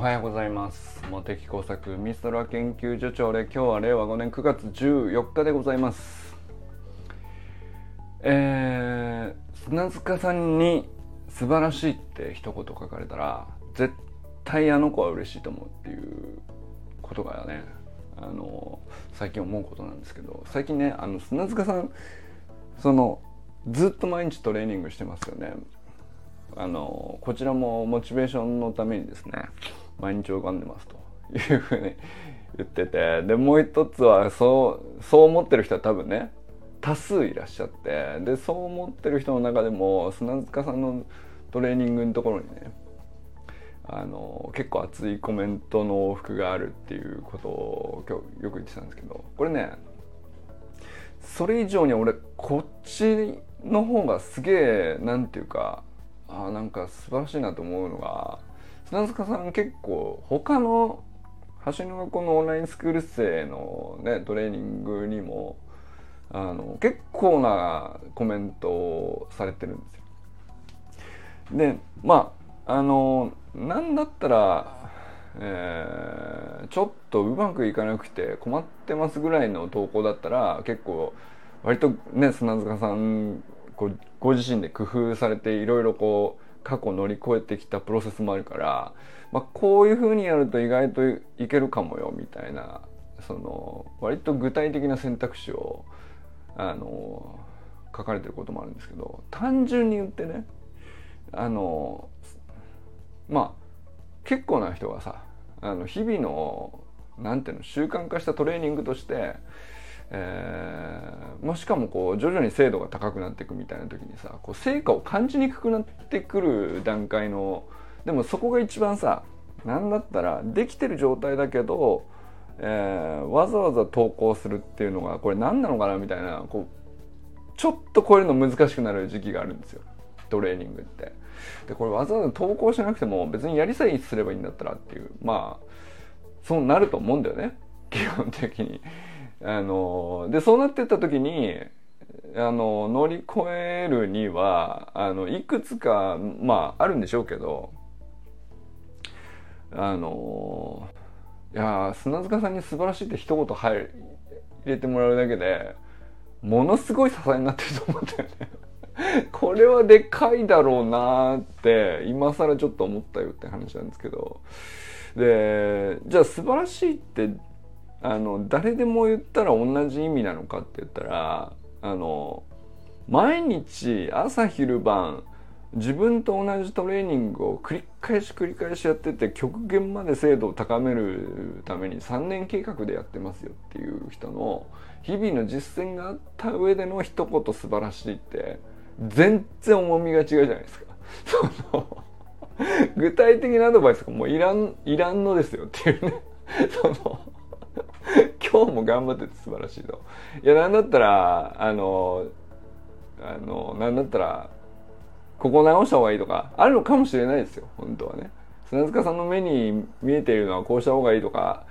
おはようございます。茂木耕作海空研究所長で、今日は令和5年9月14日でございます。砂塚さんに素晴らしいって一言書かれたら、絶対あの子は嬉しいと思うっていうことがね、最近思うことなんですけど、最近ね、砂塚さん、ずっと毎日トレーニングしてますよね。こちらもモチベーションのためにですね、毎日拝んでますというふうに言ってて、でもう一つはそう思ってる人は多分ね、多数いらっしゃって、でそう思ってる人の中でも砂塚さんのトレーニングのところにね、結構熱いコメントの往復があるっていうことを今日よく言ってたんですけど、これね、それ以上に俺こっちの方がすげえ、なんていうか、なんか素晴らしいなと思うのが、砂塚さん結構他の橋の学校のオンラインスクール生の、ね、トレーニングにも結構なコメントをされてるんですよ。で、まあなんだったら、ちょっとうまくいかなくて困ってますぐらいの投稿だったら、結構割とね、砂塚さんご自身で工夫されて、いろいろこう過去乗り越えてきたプロセスもあるから、まあ、こういう風にやると意外といけるかもよみたいな、割と具体的な選択肢を書かれてることもあるんですけど、単純に言ってね、まあ結構な人がさ、日々のなんていうの、習慣化したトレーニングとしてしかもこう徐々に精度が高くなっていくみたいな時にさ、こう成果を感じにくくなってくる段階の、でもそこが一番さ、なんだったらできてる状態だけど、わざわざ投稿するっていうのが、これ何なのかなみたいな、こうちょっと超えるの難しくなる時期があるんですよ、トレーニングって。でこれわざわざ投稿しなくても別にやりさえすればいいんだったらっていう、まあそうなると思うんだよね、基本的に。でそうなってった時に乗り越えるには、いくつかまああるんでしょうけど、いや、砂塚さんに素晴らしいって一言入れてもらうだけでものすごい支えになってると思ったよねこれはでかいだろうなって今更ちょっと思ったよって話なんですけど、でじゃあ素晴らしいって誰でも言ったら同じ意味なのかって言ったら、毎日朝昼晩自分と同じトレーニングを繰り返しやってて、極限まで精度を高めるために3年計画でやってますよっていう人の日々の実践があった上での一言素晴らしいって、全然重みが違うじゃないですか具体的なアドバイスがもういらんのですよっていうね今日も頑張ってて素晴らしいと。いや、なんだったらなんだったらここ直した方がいいとかあるのかもしれないですよ、本当はね。砂塚さんの目に見えているのはこうした方がいいとか、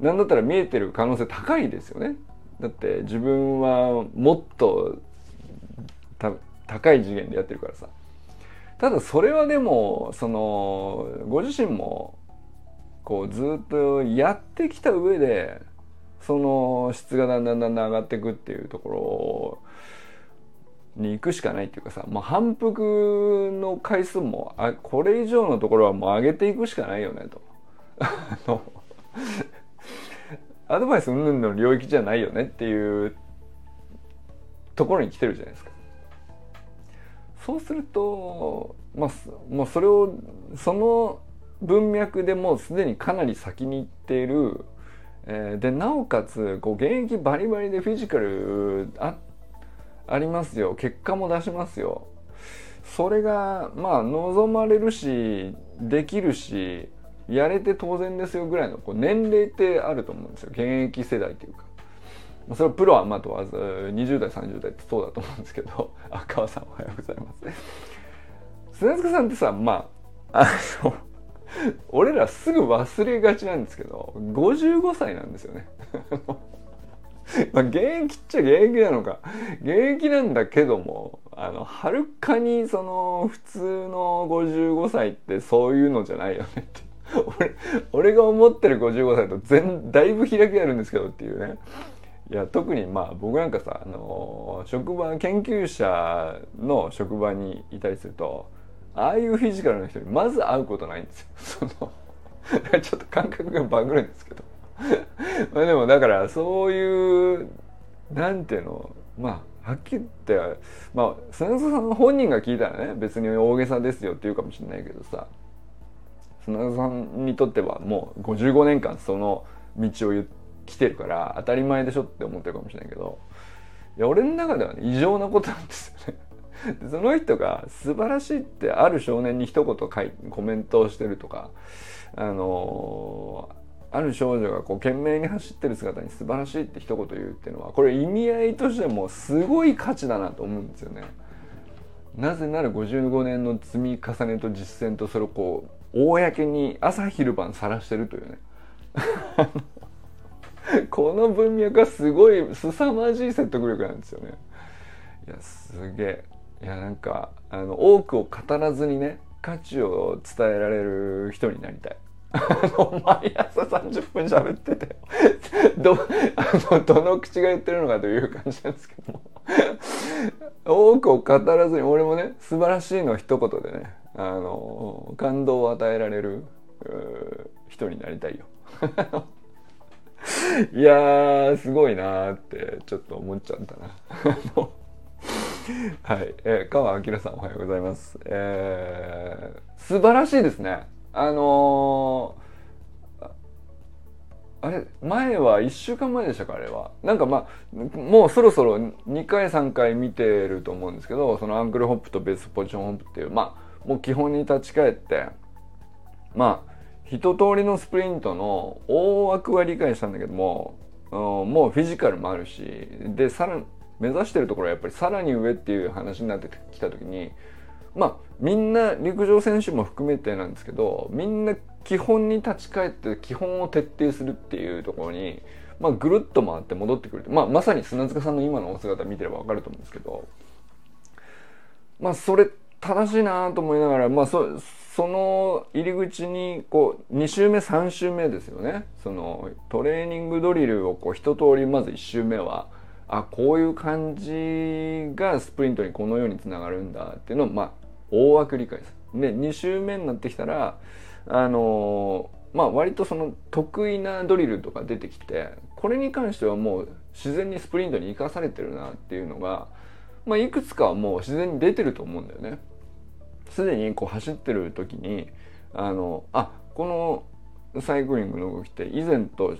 なんだったら見えてる可能性高いですよね。だって自分はもっと高い次元でやってるからさ。ただそれはでもご自身もこうずっとやってきた上で、その質がだんだん上がっていくっていうところに行くしかないっていうかさ、もう反復の回数もこれ以上のところはもう上げていくしかないよねとアドバイス云々の領域じゃないよねっていうところに来てるじゃないですか。そうすると、もうそれをその文脈でもうすでにかなり先に行っている、でなおかつこう現役バリバリでフィジカルありますよ、結果も出しますよ、それがまあ望まれるしできるしやれて当然ですよぐらいのこう年齢ってあると思うんですよ、現役世代というか。それはプロはまあ問わず20代30代ってそうだと思うんですけど川さんおはようございます砂塚さんってさ、まあ俺らすぐ忘れがちなんですけど、55歳なんですよねまあ現役っちゃ現役なのか、現役なんだけども、はるかに普通の55歳ってそういうのじゃないよねって俺が思ってる55歳とだいぶ開きあるんですけどっていうね。いや特にまあ僕なんかさ、職場研究者の職場にいたりすると、ああいうフィジカルな人にまず会うことないんですよ。ちょっと感覚がバグるんですけどまあでもだからそういうなんていうの、まあはっきり言って、まあ砂田さん本人が聞いたらね別に大げさですよって言うかもしれないけどさ、砂田さんにとってはもう55年間その道を来てるから当たり前でしょって思ってるかもしれないけど、いや俺の中では、ね、異常なことなんですよねその人が素晴らしいってある少年に一言コメントをしてるとか、ある少女がこう懸命に走ってる姿に素晴らしいって一言言うっていうのは、これ意味合いとしてもすごい価値だなと思うんですよね。なぜなら55年の積み重ねと実践とそれをこう公に朝昼晩晒してるというねこの文脈はすごい凄まじい説得力なんですよね。いやすげえ、いやなんか多くを語らずにね価値を伝えられる人になりたい毎朝30分喋っててどの口が言ってるのかという感じなんですけども多くを語らずに俺もね素晴らしいの一言でね感動を与えられる人になりたいよいやーすごいなーってちょっと思っちゃったなはい、川明さんおはようございます、素晴らしいですね。あれ前は1週間前でしたか、あれはなんかまあもうそろそろ2回3回見てると思うんですけど、そのアンクルホップとベースポジションホップっていうまあもう基本に立ち返ってまあ一通りのスプリントの大枠は理解したんだけども、もうフィジカルもあるしでさら目指してるところはやっぱりさらに上っていう話になってきた時に、まあみんな陸上選手も含めてなんですけどみんな基本に立ち返って基本を徹底するっていうところに、まあ、ぐるっと回って戻ってくる、まあ、まさに砂塚さんの今のお姿見てれば分かると思うんですけど、まあそれ正しいなと思いながら、まあその入り口にこう2周目3周目ですよね、そのトレーニングドリルをこう一通りまず1周目はあこういう感じがスプリントにこのようにつながるんだっていうのをまあ大枠理解です。で2周目になってきたらまあ割とその得意なドリルとか出てきて、これに関してはもう自然にスプリントに生かされてるなっていうのが、まあ、いくつかはもう自然に出てると思うんだよね。すでにこう走ってる時にこのサイクリングの動きって以前と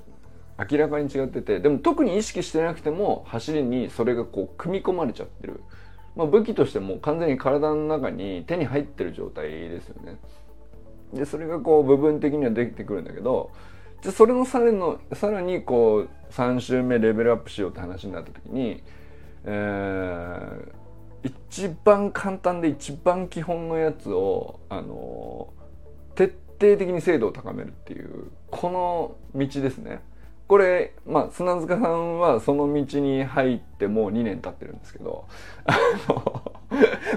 明らかに違ってて、でも特に意識してなくても走りにそれがこう組み込まれちゃってる、まあ、武器としても完全に体の中に手に入ってる状態ですよね。でそれがこう部分的にはできてくるんだけど、じゃそれのさらにこう3周目レベルアップしようって話になった時に、一番簡単で一番基本のやつを徹底的に精度を高めるっていうこの道ですね。これ、まあ、砂塚さんはその道に入ってもう2年経ってるんですけど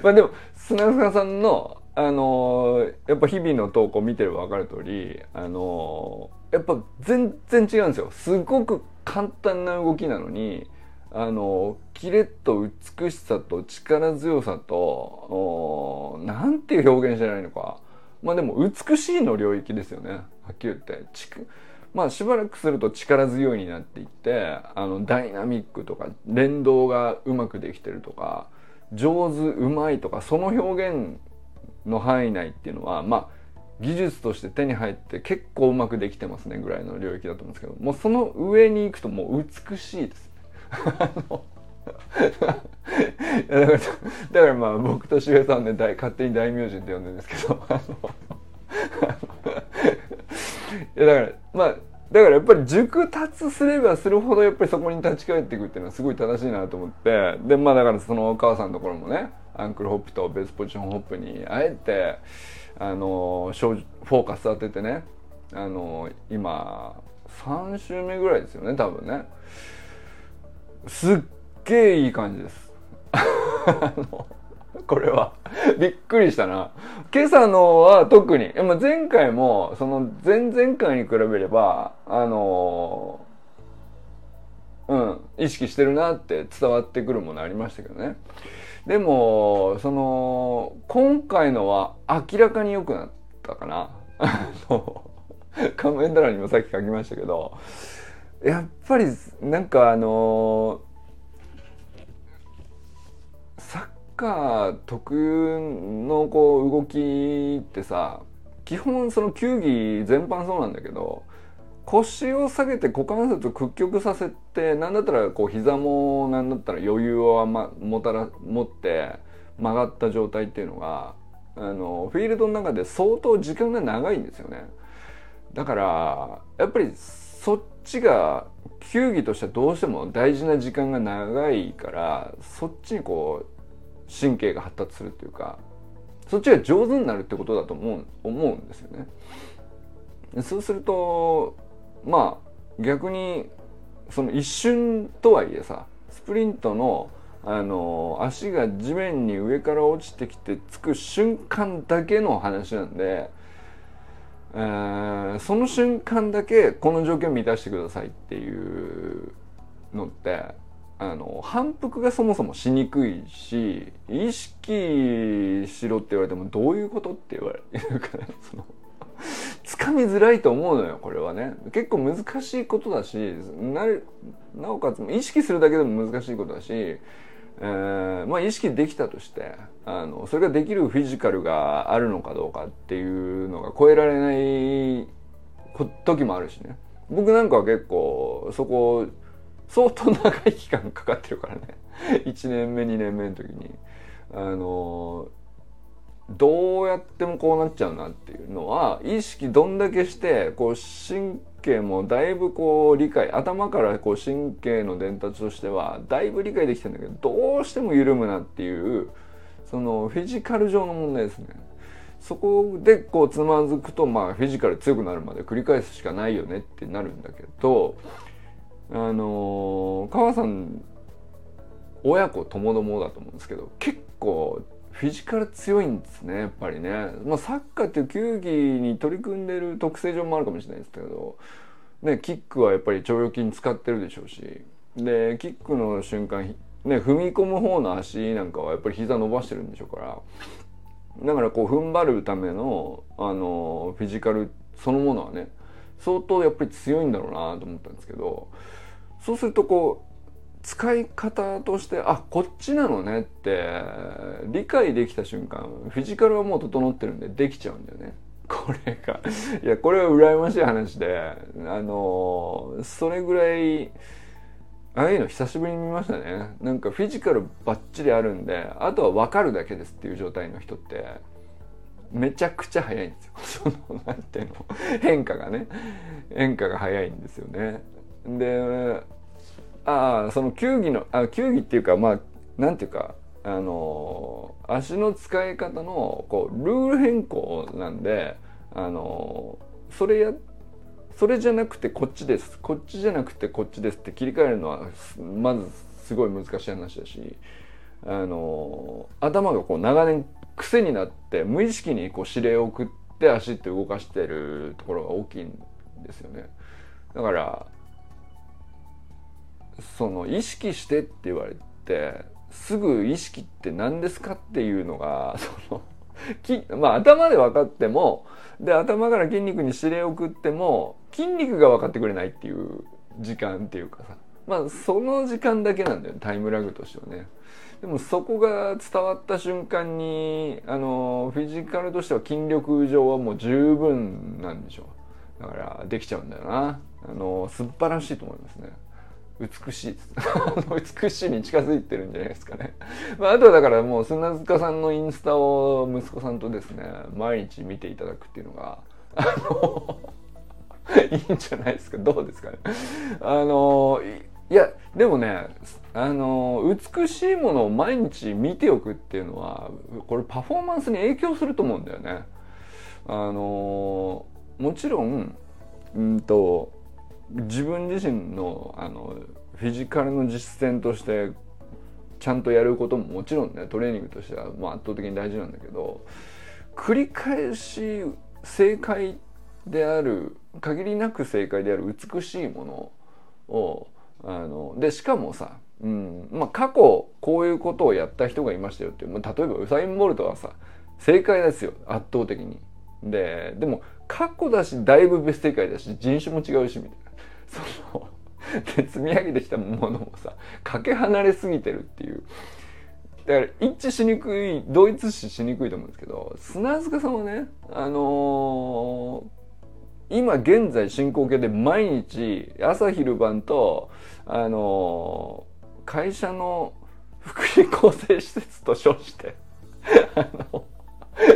まあでも砂塚さんのやっぱ日々の投稿見てれば分かる通りやっぱ全然違うんですよ。すごく簡単な動きなのにキレッと美しさと力強さとなんていう表現してないのか、まあでも美しいの領域ですよね。はっきり言ってまあしばらくすると力強いになっていって、ダイナミックとか連動がうまくできてるとか上手うまいとか、その表現の範囲内っていうのはまあ技術として手に入って結構うまくできてますねぐらいの領域だと思うんですけど、もうその上に行くともう美しいですだからまあ僕としげさんで、ね、勝手に大名人って呼んでるんですけどいやだからまあだからやっぱり熟達すればするほどやっぱりそこに立ち返っていくっていうのはすごい正しいなと思って、でまあだからその川さんのところもねアンクルホップとベースポジションホップにあえてフォーカス当ててね今3周目ぐらいですよね多分ね。すっげえいい感じですこれはびっくりしたな。今朝のは特に、前回もその前々回に比べれば意識してるなって伝わってくるものありましたけどね。でもその今回のは明らかに良くなったかな。仮面ドラにもさっき書きましたけど、やっぱりなんかサッカー特有のこう動きってさ、基本その球技全般そうなんだけど、腰を下げて股関節を屈曲させて、なんだったらこう膝もなんだったら余裕を持って曲がった状態っていうのがフィールドの中で相当時間が長いんですよね。だからやっぱりそっちが球技としてはどうしても大事な時間が長いから、そっちにこう神経が発達するというか、そっちが上手になるってことだと思うんですよね。そうすると逆にその一瞬とはいえさ、スプリントの足が地面に上から落ちてきてつく瞬間だけの話なんで、その瞬間だけこの条件満たしてくださいっていうのって、反復がそもそもしにくいし、意識しろって言われてもどういうことって言われるからつかみづらいと思うのよ。これはね結構難しいことだし、なおかつ意識するだけでも難しいことだし、意識できたとしてそれができるフィジカルがあるのかどうかっていうのが超えられない時もあるしね。僕なんかは結構そこ相当長い期間かかってるからね1年目2年目の時にどうやってもこうなっちゃうなっていうのは、意識どんだけしてこう神経もだいぶこう理解、頭からこう神経の伝達としてはだいぶ理解できてるんだけど、どうしても緩むなっていうそのフィジカル上の問題ですね。そこでこうつまずくとフィジカル強くなるまで繰り返すしかないよねってなるんだけど、川さん親子ともどもだと思うんですけど、結構フィジカル強いんですね、やっぱりね。サッカーっていう球技に取り組んでる特性上もあるかもしれないですけど、ね、キックはやっぱり腸腰筋使ってるでしょうし、でキックの瞬間、踏み込む方の足なんかはやっぱり膝伸ばしてるんでしょうから、だからこう踏ん張るための、フィジカルそのものはね相当やっぱり強いんだろうなと思ったんですけど、そうするとこう使い方として、こっちなのねって理解できた瞬間、フィジカルはもう整ってるんでできちゃうんだよね。これがこれは羨ましい話で、それぐらいああいうの久しぶりに見ましたね。なんかフィジカルバッチリあるんで、あとは分かるだけですっていう状態の人ってめちゃくちゃ早いんですよ。なんていうの、変化が早いんですよね。でその球技っていうかなんていうか足の使い方のこうルール変更なんで、それじゃなくてこっちです、こっちじゃなくてこっちですって切り替えるのはまずすごい難しい話だし、頭がこう長年癖になって無意識にこう指令を送って足って動かしてるところが大きいんですよね。だからその意識してって言われてすぐ意識って何ですかっていうのが頭で分かっても、で頭から筋肉に指令を送っても筋肉が分かってくれないっていう時間っていうかさ、その時間だけなんだよね、タイムラグとしてはね。でもそこが伝わった瞬間にフィジカルとしては筋力上はもう十分なんでしょう。だからできちゃうんだよな。素晴らしいと思いますね。美しい美しいに近づいてるんじゃないですかね、あとはだからもう砂塚さんのインスタを息子さんとですね毎日見ていただくっていうのがいいんじゃないですか。どうですかね。いやでもね美しいものを毎日見ておくっていうのはこれパフォーマンスに影響すると思うんだよね。もちろん自分自身のフィジカルの実践としてちゃんとやることももちろんね、トレーニングとしてはまあ圧倒的に大事なんだけど、繰り返し正解である、限りなく正解である美しいものをでしかもさ、過去こういうことをやった人がいましたよって、例えばウサイン・ボルトはさ正解ですよ、圧倒的に。でも過去だし、だいぶ別世界だし、人種も違うしみたいな、そので積み上げてきたものもさかけ離れすぎてるっていう、だから一致しにくい、同一視しにくいと思うんですけど、砂塚さんはね、今現在進行形で毎日朝昼晩と会社の福利厚生施設と称して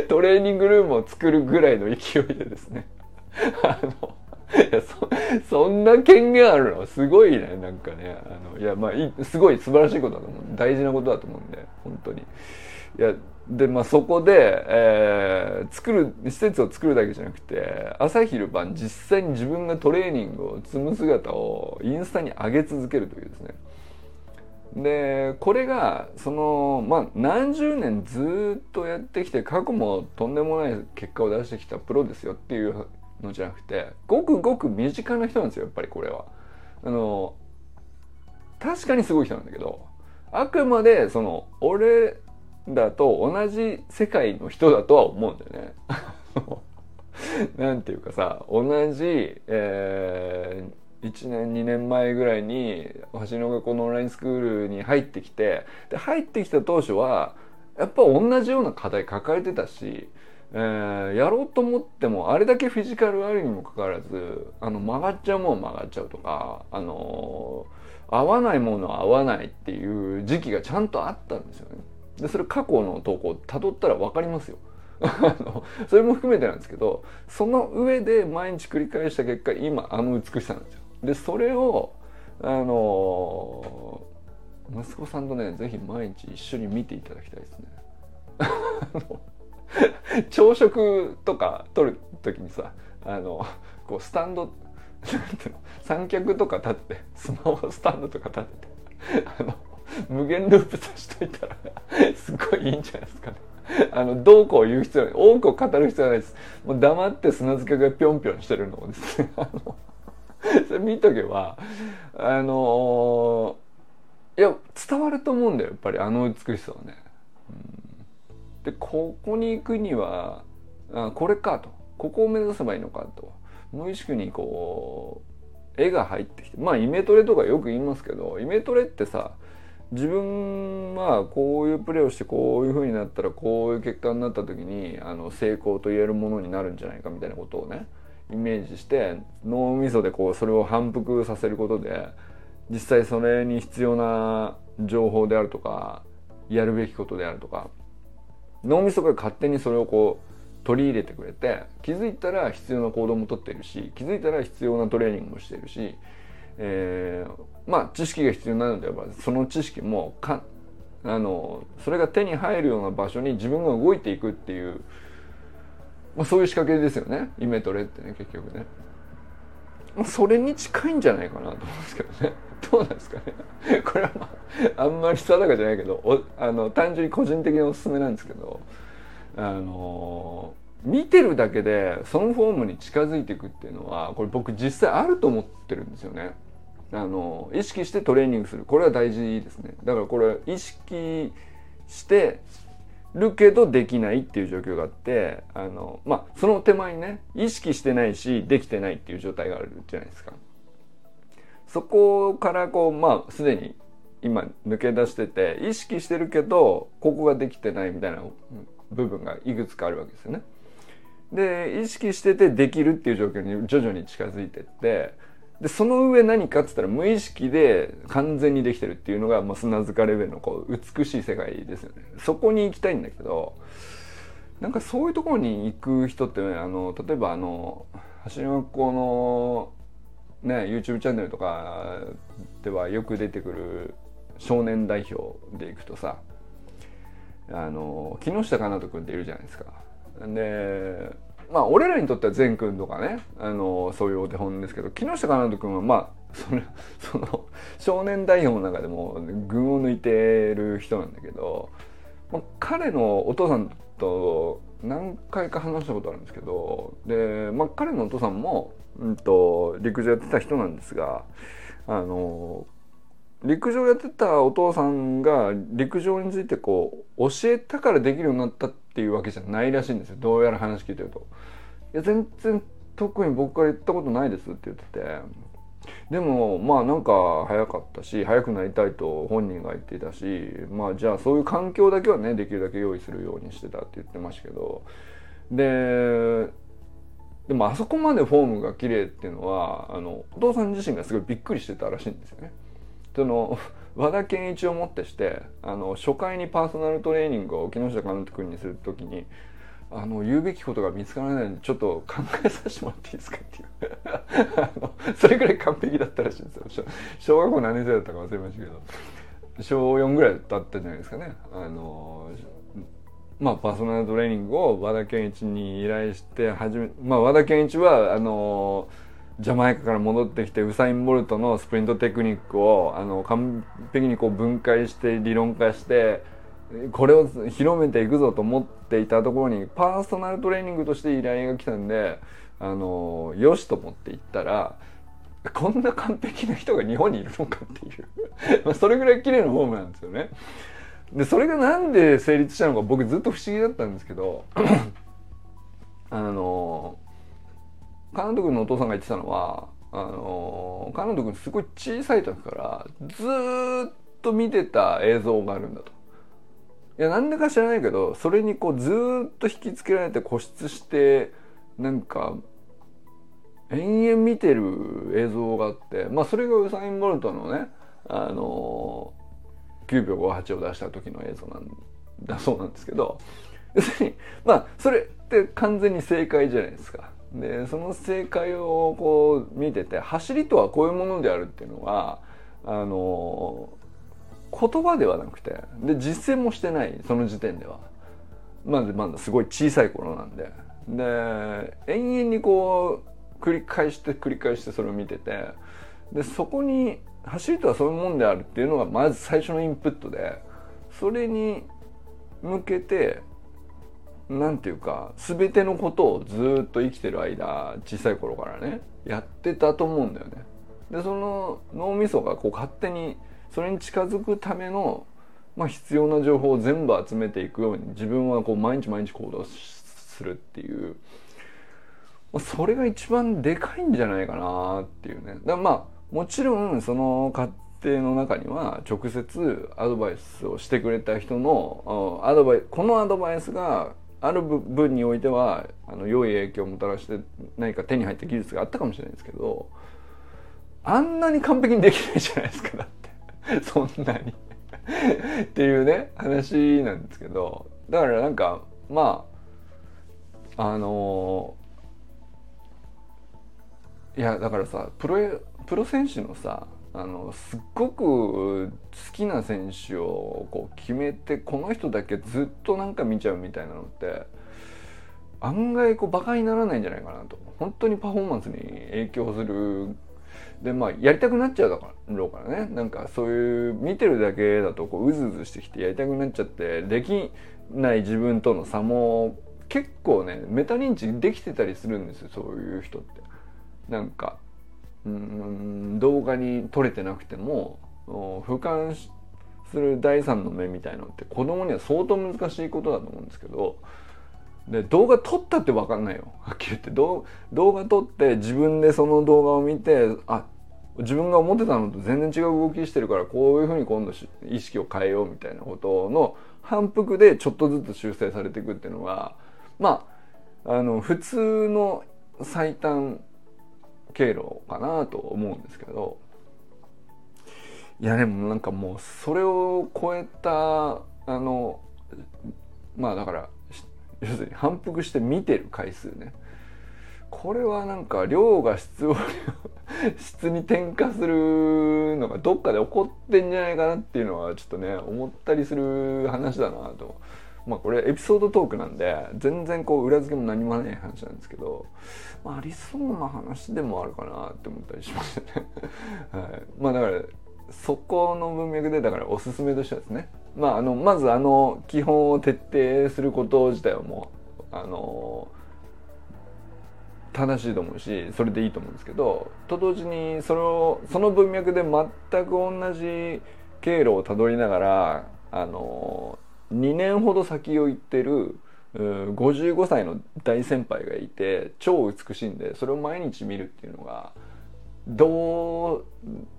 トレーニングルームを作るぐらいの勢いでですねそんな権限あるのすごいね、なんかね、すごい素晴らしいことだと思う、大事なことだと思うんで、本当に。いやでそこで、施設を作るだけじゃなくて、朝昼晩実際に自分がトレーニングを積む姿をインスタに上げ続けるというですね。でこれが何十年ずっとやってきて、過去もとんでもない結果を出してきたプロですよっていうのじゃなくて、ごくごく身近な人なんですよ、やっぱりこれは。確かにすごい人なんだけど、あくまで俺だと同じ世界の人だとは思うんだよねなんていうかさ、同じ、1年2年前ぐらいに橋の学校のオンラインスクールに入ってきて、で入ってきた当初はやっぱ同じような課題抱えてたし、やろうと思ってもあれだけフィジカルあるにもかかわらず、曲がっちゃうもん曲がっちゃうとか、合わないものは合わないっていう時期がちゃんとあったんですよね。でそれ過去の投稿をたどったら分かりますよそれも含めてなんですけど、その上で毎日繰り返した結果、今美しさなんですよ。でそれを息子さんとね、ぜひ毎日一緒に見ていただきたいですね朝食とか取るときにさ、こうスタンド三脚とか立って、スマホスタンドとか立ってて無限ループさせといたらすごいいいんじゃないですかね。どうこう言う必要ない、多くを語る必要ないです。もう黙って砂塚がぴょんぴょんしてるのをですねそれ見とけばいや伝わると思うんだよ、やっぱり美しさはね、でここに行くにはこれかと、ここを目指せばいいのかと、無意識にこう絵が入ってきて、イメトレとかよく言いますけど、イメトレってさ、自分はこういうプレーをしてこういう風になったらこういう結果になった時に成功と言えるものになるんじゃないかみたいなことをね、イメージして脳みそでこうそれを反復させることで、実際それに必要な情報であるとか、やるべきことであるとか、脳みそが勝手にそれをこう取り入れてくれて、気づいたら必要な行動も取っているし、気づいたら必要なトレーニングもしているし、知識が必要なのであれば、その知識もそれが手に入るような場所に自分が動いていくっていう、そういう仕掛けですよね、イメトレってね、結局ね。それに近いんじゃないかなと思うんですけどね。どうなんですかね。これはあんまり定かじゃないけど、単純に個人的におすすめなんですけど、見てるだけでそのフォームに近づいていくっていうのは、これ僕実際あると思ってるんですよね。意識してトレーニングする、これは大事ですね。だからこれ意識してるけどできないっていう状況があって、その手前にね、意識してないしできてないっていう状態があるじゃないですか。そこからすでに今抜け出してて、意識してるけどここができてないみたいな部分がいくつかあるわけですよね。で意識しててできるっていう状況に徐々に近づいてって、でその上何かって言ったら、無意識で完全にできてるっていうのが、砂塚レベルのこう美しい世界ですよね。そこに行きたいんだけど、なんかそういうところに行く人って、例えば橋の学校の、YouTube チャンネルとかではよく出てくる少年代表で行くとさ、木下奏人君っているじゃないですか。でまあ俺らにとっては善くんとかね、そういうお手本ですけど、木下奏人くんはまあその少年代表の中でも群を抜いてる人なんだけど、まあ、彼のお父さんと何回か話したことあるんですけど、で、まあ、彼のお父さんも、陸上やってた人なんですが、陸上やってたお父さんが陸上についてこう教えたからできるようになったっていうわけじゃないらしいんですよ。どうやら話聞いてると、いや全然特に僕から言ったことないですって言ってて、でもまあなんか早かったし早くなりたいと本人が言っていたし、まあじゃあそういう環境だけはねできるだけ用意するようにしてたって言ってましたけど、でもあそこまでフォームが綺麗っていうのはお父さん自身がすごいびっくりしてたらしいんですよね。その和田健一をもってして初回にパーソナルトレーニングを木下監督にするときに言うべきことが見つからないのでちょっと考えさせてもらっていいですかっていうそれくらい完璧だったらしいんですよ。小学校何年生だったか忘れましたけど小4ぐらいだったんじゃないですかね。まあパーソナルトレーニングを和田健一に依頼して始め、まあ和田健一はジャマイカから戻ってきてウサイン・ボルトのスプリントテクニックを完璧にこう分解して理論化してこれを広めていくぞと思っていたところにパーソナルトレーニングとして依頼が来たんでよしと思って行ったらこんな完璧な人が日本にいるのかっていうそれぐらい綺麗なフォームなんですよね。でそれがなんで成立したのか僕ずっと不思議だったんですけどカナド君のお父さんが言ってたのはカナド君すごい小さい時からずっと見てた映像があるんだと。いやなんでか知らないけどそれにこうずっと引きつけられて固執してなんか延々見てる映像があって、まあそれがウサイン・ボルトのね9秒58を出した時の映像なんだそうなんですけど、要するにまあそれって完全に正解じゃないですか。でその正解をこう見てて走りとはこういうものであるっていうのは言葉ではなくてで実践もしてない、その時点ではまだすごい小さい頃なんで、で延々にこう繰り返してそれを見てて、でそこに走りとはそういうもんであるっていうのがまず最初のインプットで、それに向けてなんていうか全てのことをずっと生きてる間小さい頃からねやってたと思うんだよね。でその脳みそがこう勝手にそれに近づくための、まあ、必要な情報を全部集めていくように自分はこう毎日行動するっていう、それが一番でかいんじゃないかなっていうね。だからまあもちろんその過程の中には直接アドバイスをしてくれた人のこのアドバイスがある部分においては良い影響をもたらして何か手に入った技術があったかもしれないですけど、あんなに完璧にできないじゃないですかだってそんなにっていうね話なんですけど、だからなんかまあいやだからさプロ選手のさすっごく好きな選手をこう決めてこの人だけずっとなんか見ちゃうみたいなのって案外こうバカにならないんじゃないかなと、本当にパフォーマンスに影響するで、まあやりたくなっちゃうだろうからね、なんかそういう見てるだけだとこううずうずしてきてやりたくなっちゃってできない自分との差も結構ねメタ認知できてたりするんですよ、そういう人って。なんか動画に撮れてなくても俯瞰する第三の目みたいなのって子供には相当難しいことだと思うんですけど、で動画撮ったって分かんないよはっきり言って。動画撮って自分でその動画を見て自分が思ってたのと全然違う動きしてるからこういうふうに今度意識を変えようみたいなことの反復でちょっとずつ修正されていくっていうのがまあ普通の最短経路かなと思うんですけど、いやでもなんかもうそれを超えたまあだから要するに反復して見てる回数ね、これはなんか量が質に転化するのがどっかで起こってんじゃないかなっていうのはちょっとね思ったりする話だなとまあこれエピソードトークなんで全然こう裏付けも何もない話なんですけど、まあ、ありそうな話でもあるかなって思ったりしましたね、はい、まあだからそこの文脈でだからおすすめとしてはですね、まあ、まず基本を徹底すること自体はもう正しいと思うしそれでいいと思うんですけど、と同時にその文脈で全く同じ経路をたどりながら2年ほど先を行ってる55歳の大先輩がいて超美しいんでそれを毎日見るっていうのが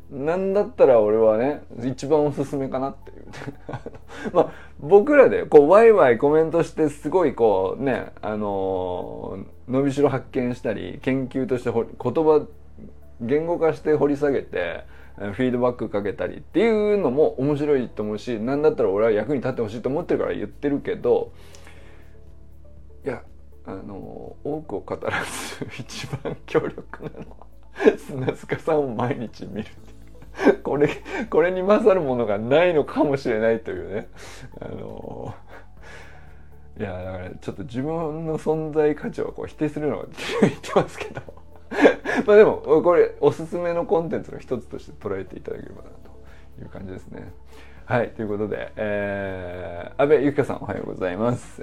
なんだったら俺はね一番おすすめかなっていうまあ僕らでこうワイワイコメントしてすごいこうね伸びしろ発見したり研究として言語化して掘り下げてフィードバックかけたりっていうのも面白いと思うし、なんだったら俺は役に立ってほしいと思ってるから言ってるけど、いや多くを語らず一番強力なのは砂塚さんを毎日見るこれに勝るものがないのかもしれないというね、いやだからちょっと自分の存在価値をこう否定するのは言ってますけどまあでもこれおすすめのコンテンツの一つとして捉えていただければなという感じですね。はい、ということで、安部由紀香さんおはようございます、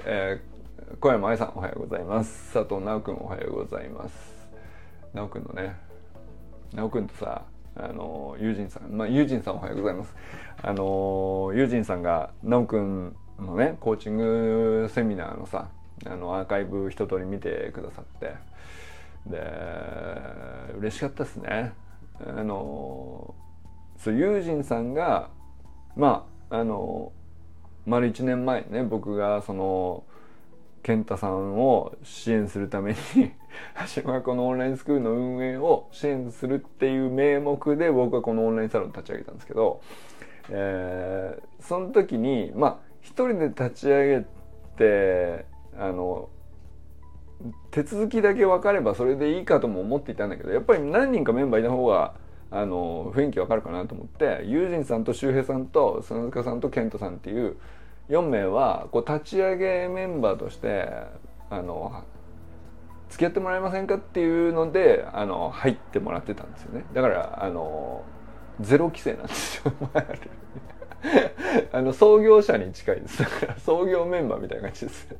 小山愛さんおはようございます、佐藤直君おはようございます。直君のね直君とさ友人さん、まあ、友人さんおはようございます。友人さんが直君のねコーチングセミナーのさアーカイブ一通り見てくださってで嬉しかったですね。そう友人さんがまあ丸1年前ね僕がその健太さんを支援するために橋真子のオンラインスクールの運営を支援するっていう名目で僕はこのオンラインサロン立ち上げたんですけど、その時にまあ一人で立ち上げて手続きだけ分かればそれでいいかとも思っていたんだけど、やっぱり何人かメンバーいた方が雰囲気分かるかなと思って友人さんと周平さんと砂塚さんと健太さんっていう4名はこう立ち上げメンバーとして付き合ってもらえませんかっていうので入ってもらってたんですよね。だからゼロ規制なんですよ創業者に近いです。だから創業メンバーみたいな感じです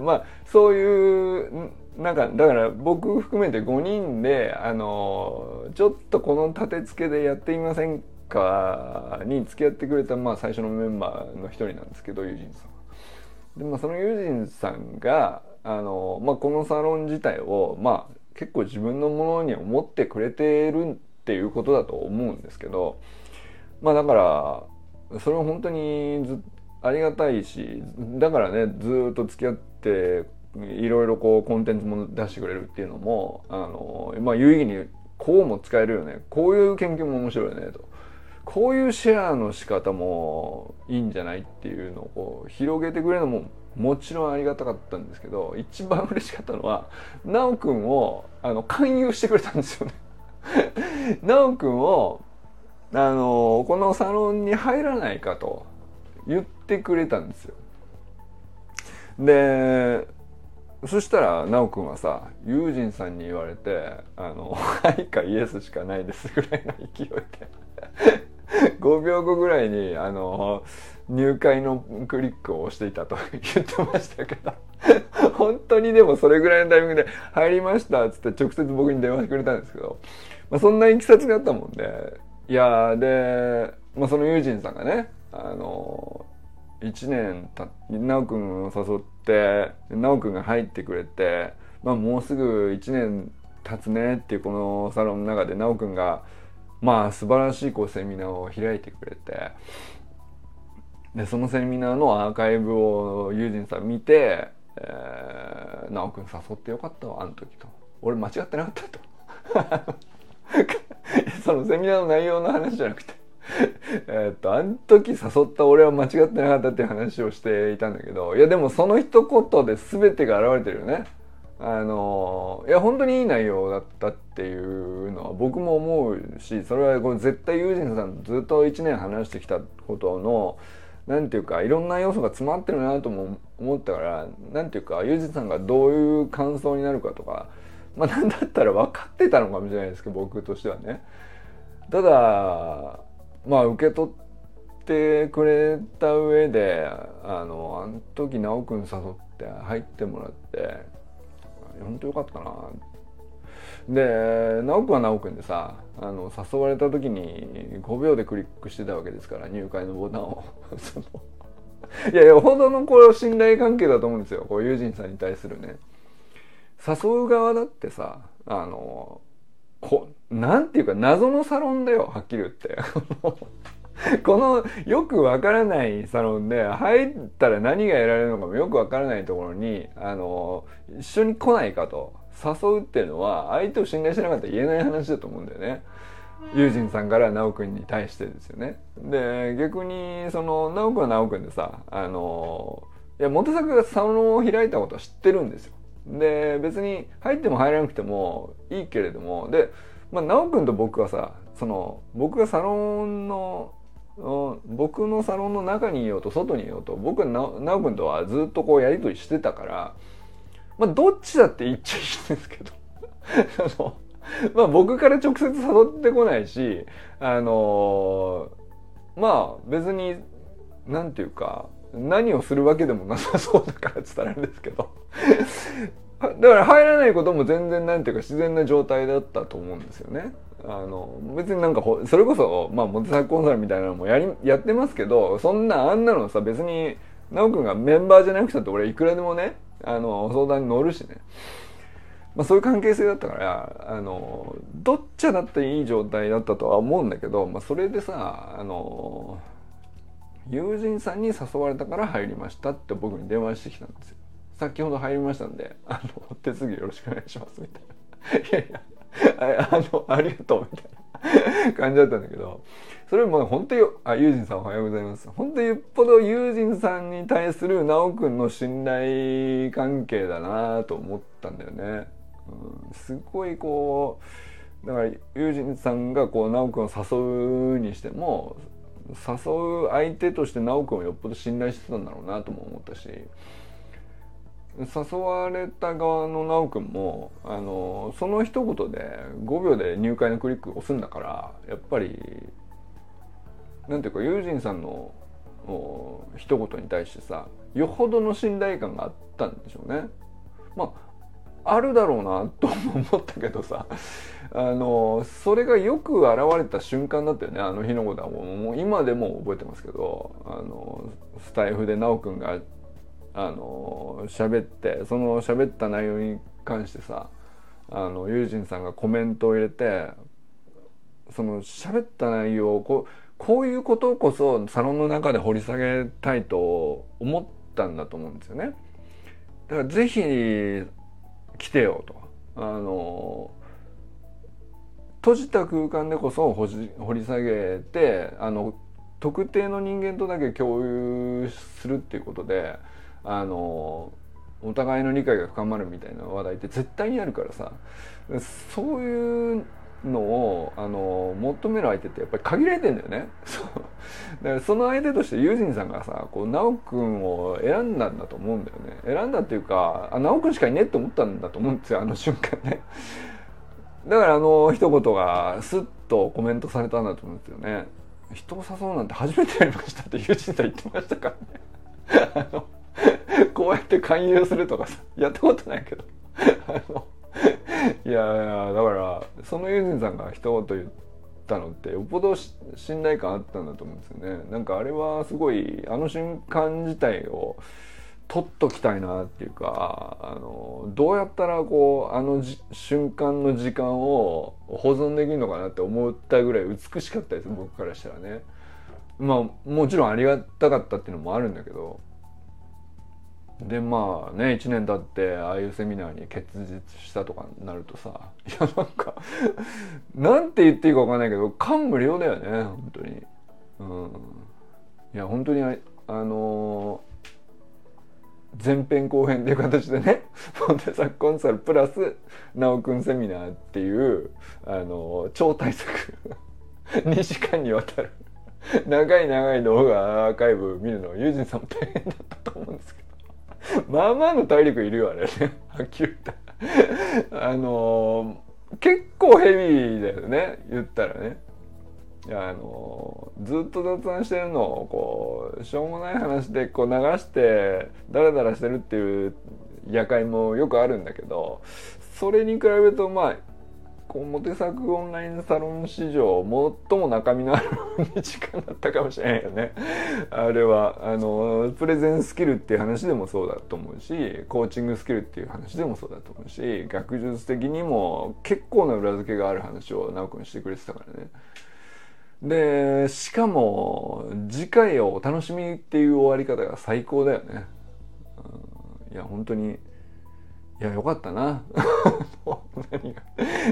まあそういうなんかだから僕含めて5人でちょっとこの立て付けでやってみませんかに付き合ってくれた、まあ、最初のメンバーの一人なんですけど友人さんで、まあ、その友人さんがまあ、このサロン自体を、まあ、結構自分のものに思ってくれてるっていうことだと思うんですけど、まあ、だからそれは本当にありがたいし、だからねずっと付き合っていろいろこうコンテンツも出してくれるっていうのもまあ、有意義にこうも使えるよね、こういう研究も面白いよねと、こういうシェアの仕方もいいんじゃないっていうのをこう広げてくれるのももちろんありがたかったんですけど、一番嬉しかったのはなおくんを勧誘してくれたんですよねなおくんをこのサロンに入らないかと言ってくれたんですよ。でそしたらなおくんはさ友人さんに言われてはいかイエスしかないですぐらいの勢いで5秒後ぐらいに入会のクリックを押していたと言ってましたけど本当にでもそれぐらいのタイミングで入りましたっつって直接僕に電話してくれたんですけど、まあ、そんな経緯があったもんで、いやで、まあ、その友人さんがね1年たって直くんを誘って直くんが入ってくれて、まあ、もうすぐ1年経つねっていうこのサロンの中で直くんがまあ素晴らしいこうセミナーを開いてくれて、でそのセミナーのアーカイブを友人さん見て、なおくん誘ってよかったわあの時と、俺間違ってなかったとそのセミナーの内容の話じゃなくてあの時誘った俺は間違ってなかったっていう話をしていたんだけど、いやでもその一言で全てが現れてるよね。いや本当にいい内容だったっていうのは僕も思うし、それはこれ絶対友人さんとずっと1年話してきたことのなんていうかいろんな要素が詰まってるなとも思ったから、なんていうかユージさんがどういう感想になるかとか、まあなんだったら分かってたのかもしれないですけど、僕としてはね。ただまあ受け取ってくれた上で、あの時直君誘って入ってもらって本当よかったな。で直君は直君でさ、誘われた時に5秒でクリックしてたわけですから、入会のボタンをいやいや、ほどのこう信頼関係だと思うんですよ、こう友人さんに対するね。誘う側だってさ、なんていうか謎のサロンだよ、はっきり言ってこのよくわからないサロンで入ったら何が得られるのかもよくわからないところに一緒に来ないかと誘うっていうのは、相手を信頼してなかったら言えない話だと思うんだよね。友人さんから直君に対してですよね。で逆にその直君は直君でさ、いや元作がサロンを開いたことは知ってるんですよ。で別に入っても入らなくてもいいけれども、でまあ直君と僕はさ、その僕がサロンの僕のサロンの中にいようと外にいようと、僕は直君とはずっとこうやり取りしてたから、まあどっちだって言っちゃいいんですけどまあ僕から直接誘ってこないし、まあ別になんていうか何をするわけでもなさそうだからって言ったらあれですけどだから入らないことも全然なんていうか自然な状態だったと思うんですよね。別になんかそれこそまあモテサイコンサルみたいなのもやってますけど、そんなあんなのさ、別に直君がメンバーじゃなくて俺いくらでもね相談に乗るしね、まあ、そういう関係性だったからどっちだっていい状態だったとは思うんだけど、まあ、それでさ友人さんに誘われたから入りましたって僕に電話してきたんですよ。先ほど入りましたんで手続きよろしくお願いしますみたいな、いやいやありがとうみたいな感じだったんだけど、それも本当に友人さんおはようございます、本当によっぽど友人さんに対する直君の信頼関係だなと思ったんだよね、うん、すごいこうだから友人さんがこう直君を誘うにしても、誘う相手として直君をよっぽど信頼してたんだろうなとも思ったし、誘われた側の直君もその一言で5秒で入会のクリックを押すんだから、やっぱりなんていうか友人さんの一言に対してさ、よほどの信頼感があったんでしょうね。まああるだろうなとも思ったけどさ、それがよく現れた瞬間だったよね、あの日のことは。もう今でも覚えてますけど、スタイフで直君が喋ってその喋った内容に関してさ、友人さんがコメントを入れて、その喋った内容をこういうことこそサロンの中で掘り下げたいと思ったんだと思うんですよね。だからぜひ来てよと、閉じた空間でこそ掘り下げて、特定の人間とだけ共有するっていうことでお互いの理解が深まるみたいな話題って絶対にあるからさ、そういうのを求める相手ってやっぱり限られてんだよね。そうだからその相手として友人さんがさ、こう直君を選んだんだと思うんだよね。選んだっていうか直君しかいねえって思ったんだと思うんですよ、あの瞬間ね。だからあの一言がスッとコメントされたんだと思うんですよね。人を誘うなんて初めてやりましたって友人さん言ってましたからねこうやって勧誘するとかさ、やったことないけどいやだからその友人さんが一言言ったのってよっぽど信頼感あったんだと思うんですよね。なんかあれはすごいあの瞬間自体を取っときたいなっていうか、どうやったらこう瞬間の時間を保存できるのかなって思ったぐらい美しかったです、僕からしたらね。まあもちろんありがたかったっていうのもあるんだけど、でまあね1年経ってああいうセミナーに結実したとかになるとさ、いやなんかなんて言っていいか分かんないけど感無量だよね本当に、うん、いや本当に前編後編っていう形でね、モテサクコンサルプラス直君セミナーっていう超大作2時間にわたる長い動画アーカイブ見るのユージンさんも大変だったと思うんですけどまあまあの体力いるよあれねはっきり言った結構ヘビーだよね言ったらねずっと雑談してるのをこうしょうもない話でこう流してダラダラしてるっていう夜会もよくあるんだけどそれに比べるとまあこうモテサクオンラインサロン史上最も中身のある時間だったかもしれないよねあれはプレゼンスキルっていう話でもそうだと思うしコーチングスキルっていう話でもそうだと思うし学術的にも結構な裏付けがある話を直君してくれてたからねでしかも次回をお楽しみっていう終わり方が最高だよね、うん、いや本当にいやよかったな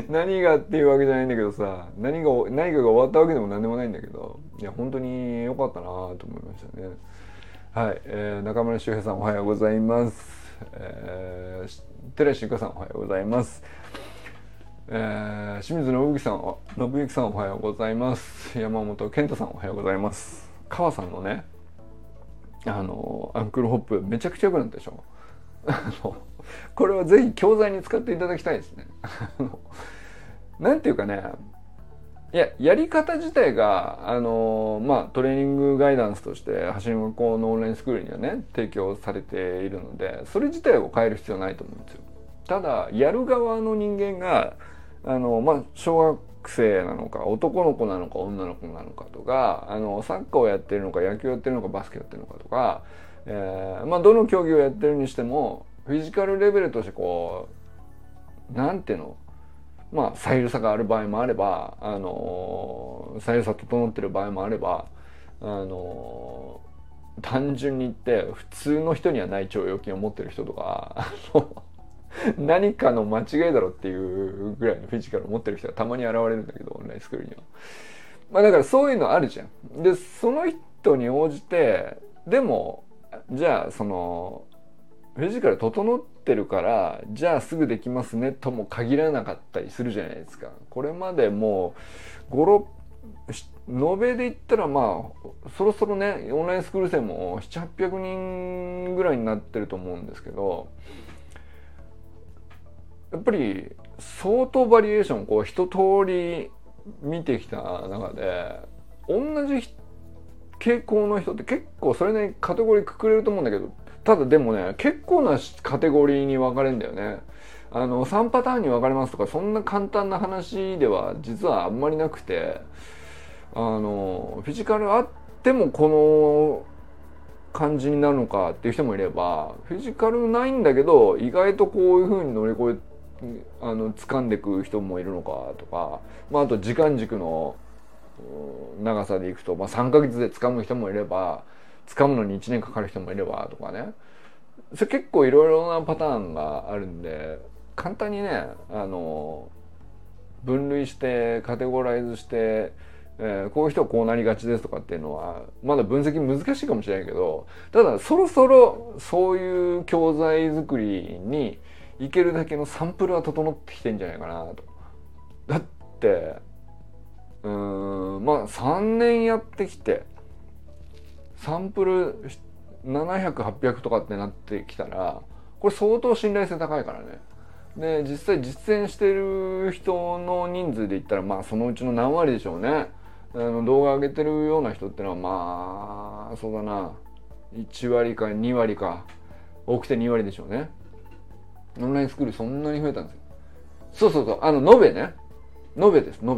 何がっていうわけじゃないんだけどさ何かが終わったわけでも何でもないんだけどいや本当によかったなと思いましたねはい、中村修平さんおはようございます、テレシーカさんおはようございます清水信之さんおはようございます山本健太さんおはようございます川さんのねアンクルホップめちゃくちゃ良くなったでしょこれはぜひ教材に使っていただきたいですねなんていうかねいややり方自体がまあトレーニングガイダンスとして橋本校のオンラインスクールにはね提供されているのでそれ自体を変える必要ないと思うんですよただやる側の人間がまあ、小学生なのか男の子なのか女の子なのかとかサッカーをやってるのか野球をやってるのかバスケをやってるのかとか、まあ、どの競技をやってるにしてもフィジカルレベルとしてこうなんていうのまあ左右差がある場合もあれば左右差整ってる場合もあれば単純に言って普通の人にはない腸腰筋を持ってる人とか何かの間違いだろっていうぐらいのフィジカルを持ってる人がたまに現れるんだけどオンラインスクールにはまあだからそういうのあるじゃんでその人に応じてでもじゃあそのフィジカル整ってるからじゃあすぐできますねとも限らなかったりするじゃないですかこれまでもう延べで言ったらまあそろそろねオンラインスクール生も700、800人ぐらいになってると思うんですけどやっぱり相当バリエーションこう一通り見てきた中で同じ傾向の人って結構それなりにカテゴリーくくれると思うんだけどただでもね結構なカテゴリーに分かれるんだよね3パターンに分かれますとかそんな簡単な話では実はあんまりなくてフィジカルあってもこの感じになるのかっていう人もいればフィジカルないんだけど意外とこういう風に乗り越え掴んでいく人もいるのかとか、まあ、あと時間軸の長さでいくと、まあ、3ヶ月で掴む人もいれば掴むのに1年かかる人もいればとかねそれ結構いろいろなパターンがあるんで簡単にね分類してカテゴライズしてこういう人はこうなりがちですとかっていうのはまだ分析難しいかもしれないけどただそろそろそういう教材作りにいけるだけのサンプルは整ってきてんじゃないかなとだってまあ3年やってきてサンプル700、800とかってなってきたらこれ相当信頼性高いからねで実際実演してる人の人数で言ったらまあそのうちの何割でしょうね動画上げてるような人ってのはまあそうだな1割か2割か多くて2割でしょうねオンラインスクールそんなに増えたんですよそう延べです常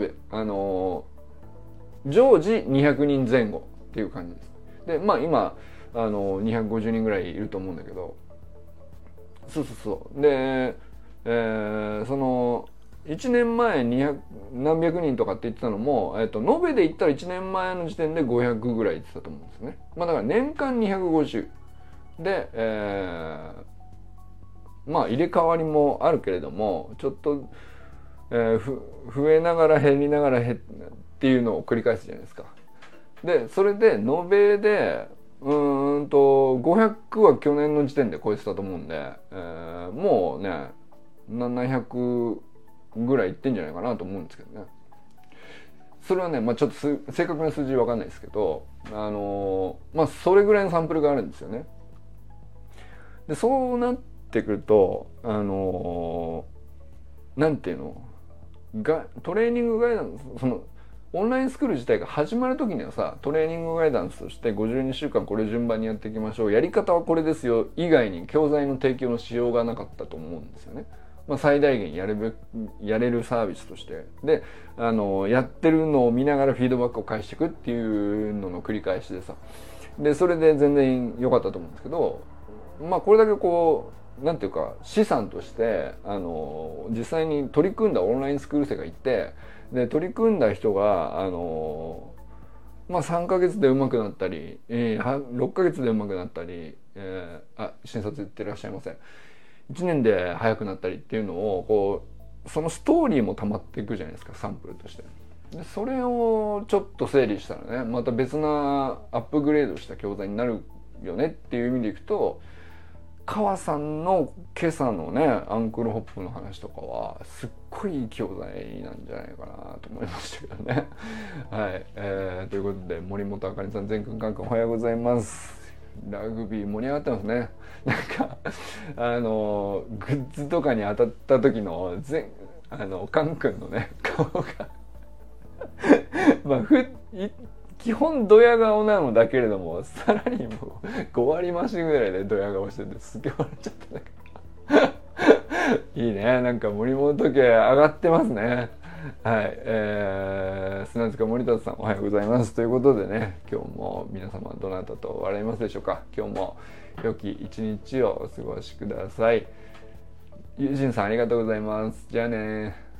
時200人前後っていう感じですでまあ今250人ぐらいいると思うんだけどで、その1年前200何百人とかって言ってたのも、延べで言ったら1年前の時点で500ぐらい言ってたと思うんですね。まあだから年間250で、まあ入れ替わりもあるけれどもちょっと、増えながら減りながらっていうのを繰り返すじゃないですか。でそれで延べで500は去年の時点で超えてたと思うんで、もうね700ぐらいいってんじゃないかなと思うんですけどね。それはね、まあ、ちょっと正確な数字分かんないですけど、まあ、それぐらいのサンプルがあるんですよね。でそうなってくると、なんていうのがトレーニングガイダンス、そのオンラインスクール自体が始まる時にはさ、トレーニングガイダンスとして52週間これ順番にやっていきましょう、やり方はこれですよ以外に教材の提供のしようがなかったと思うんですよね。まあ、最大限やれるサービスとしてで、やってるのを見ながらフィードバックを返していくっていうのの繰り返しでさ、でそれで全然良かったと思うんですけど、まあ、これだけこうなんていうか資産として、実際に取り組んだオンラインスクール生がいて、で取り組んだ人が、まあ、3ヶ月で上手くなったり、6ヶ月で上手くなったり、診察行ってらっしゃいません、1年で早くなったりっていうのをこうそのストーリーも溜まっていくじゃないですか、サンプルとして。でそれをちょっと整理したらね、また別なアップグレードした教材になるよねっていう意味でいくと、川さんの今朝のねアンクルホップの話とかはすっごいいい教材なんじゃないかなと思いましたけどねはい、ということで森本あかりさん、全くんかんくんおはようございます。ラグビー盛り上がってますね。なんかグッズとかに当たった時のカン君のね顔がまあ基本ドヤ顔なのだけれども、さらにもう5割増しぐらいでドヤ顔しててすげえ笑っちゃったねいいね、なんか森本家上がってますね。はい、砂塚森田さんおはようございますということでね、今日も皆様どなたと笑いますでしょうか。今日も良き一日をお過ごしください。友人さんありがとうございます。じゃあね。